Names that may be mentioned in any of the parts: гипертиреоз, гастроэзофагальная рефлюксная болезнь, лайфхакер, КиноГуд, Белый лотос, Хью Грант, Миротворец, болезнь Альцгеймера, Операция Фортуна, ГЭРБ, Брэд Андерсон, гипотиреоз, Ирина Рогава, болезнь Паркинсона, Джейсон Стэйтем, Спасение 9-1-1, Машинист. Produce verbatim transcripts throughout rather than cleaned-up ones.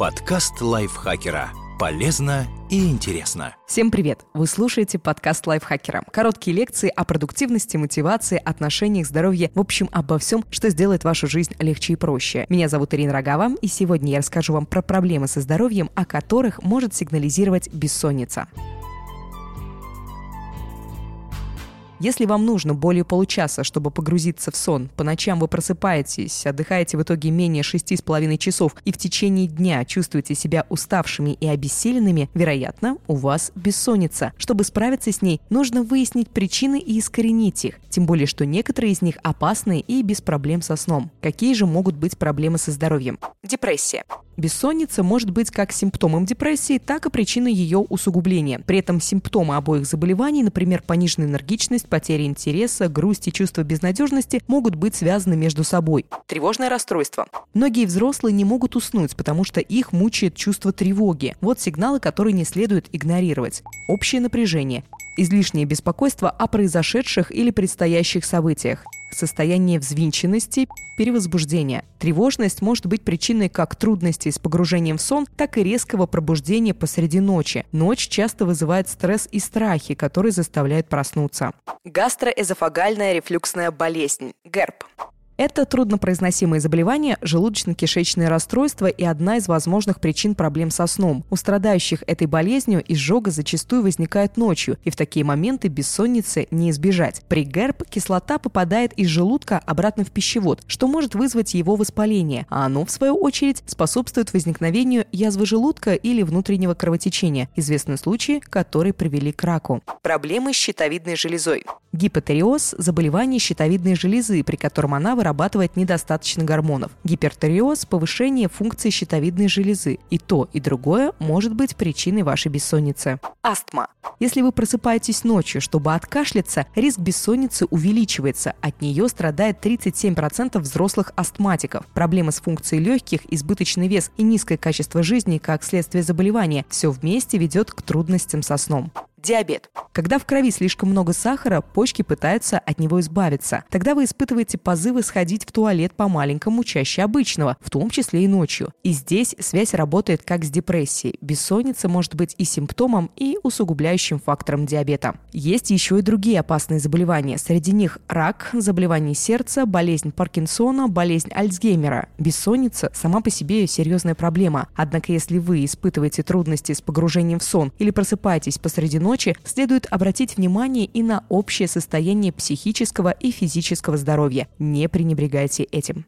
Подкаст лайфхакера. Полезно и интересно. Всем привет! Вы слушаете подкаст лайфхакера. Короткие лекции о продуктивности, мотивации, отношениях, здоровье. В общем, обо всем, что сделает вашу жизнь легче и проще. Меня зовут Ирина Рогава, и сегодня я расскажу вам про проблемы со здоровьем, о которых может сигнализировать бессонница. Если вам нужно более получаса, чтобы погрузиться в сон, по ночам вы просыпаетесь, отдыхаете в итоге менее шести с половиной часов и в течение дня чувствуете себя уставшими и обессиленными, вероятно, у вас бессонница. Чтобы справиться с ней, нужно выяснить причины и искоренить их, тем более, что некоторые из них опасны и без проблем со сном. Какие же могут быть проблемы со здоровьем? Депрессия. Бессонница может быть как симптомом депрессии, так и причиной ее усугубления. При этом симптомы обоих заболеваний, например, пониженная энергичность, потери интереса, грусть и чувство безнадежности могут быть связаны между собой. Тревожное расстройство. Многие взрослые не могут уснуть, потому что их мучает чувство тревоги. Вот сигналы, которые не следует игнорировать. Общее напряжение. Излишнее беспокойство о произошедших или предстоящих событиях. Состояние взвинченности, перевозбуждения. Тревожность может быть причиной как трудностей с погружением в сон, так и резкого пробуждения посреди ночи. Ночь часто вызывает стресс и страхи, которые заставляют проснуться. Гастроэзофагальная рефлюксная болезнь, ГЭРБ. Это труднопроизносимые заболевания, желудочно-кишечные расстройства и одна из возможных причин проблем со сном. У страдающих этой болезнью изжога зачастую возникает ночью, и в такие моменты бессонницы не избежать. При ГЭРБ кислота попадает из желудка обратно в пищевод, что может вызвать его воспаление, а оно, в свою очередь, способствует возникновению язвы желудка или внутреннего кровотечения. Известны случаи, которые привели к раку. Проблемы с щитовидной железой. Гипотиреоз – заболевание щитовидной железы, при котором она вырабатывает недостаточно гормонов. Гипертиреоз – повышение функции щитовидной железы. И то, и другое может быть причиной вашей бессонницы. Астма. Если вы просыпаетесь ночью, чтобы откашляться, риск бессонницы увеличивается. От нее страдает тридцать семь процентов взрослых астматиков. Проблемы с функцией легких, избыточный вес и низкое качество жизни как следствие заболевания – все вместе ведет к трудностям со сном. Диабет. Когда в крови слишком много сахара, почки пытаются от него избавиться. Тогда вы испытываете позывы сходить в туалет по-маленькому чаще обычного, в том числе и ночью. И здесь связь работает как с депрессией. Бессонница может быть и симптомом, и усугубляющим фактором диабета. Есть еще и другие опасные заболевания. Среди них рак, заболевание сердца, болезнь Паркинсона, болезнь Альцгеймера. Бессонница сама по себе серьезная проблема. Однако если вы испытываете трудности с погружением в сон или просыпаетесь посреди ночи, ночи, следует обратить внимание и на общее состояние психического и физического здоровья. Не пренебрегайте этим.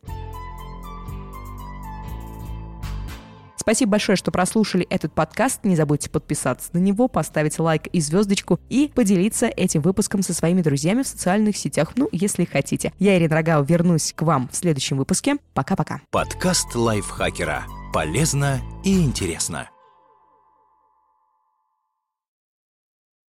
Спасибо большое, что прослушали этот подкаст. Не забудьте подписаться на него, поставить лайк и звездочку и поделиться этим выпуском со своими друзьями в социальных сетях, ну, если хотите. Я, Ирина Рогава, вернусь к вам в следующем выпуске. Пока-пока. Подкаст лайфхакера. Полезно и интересно.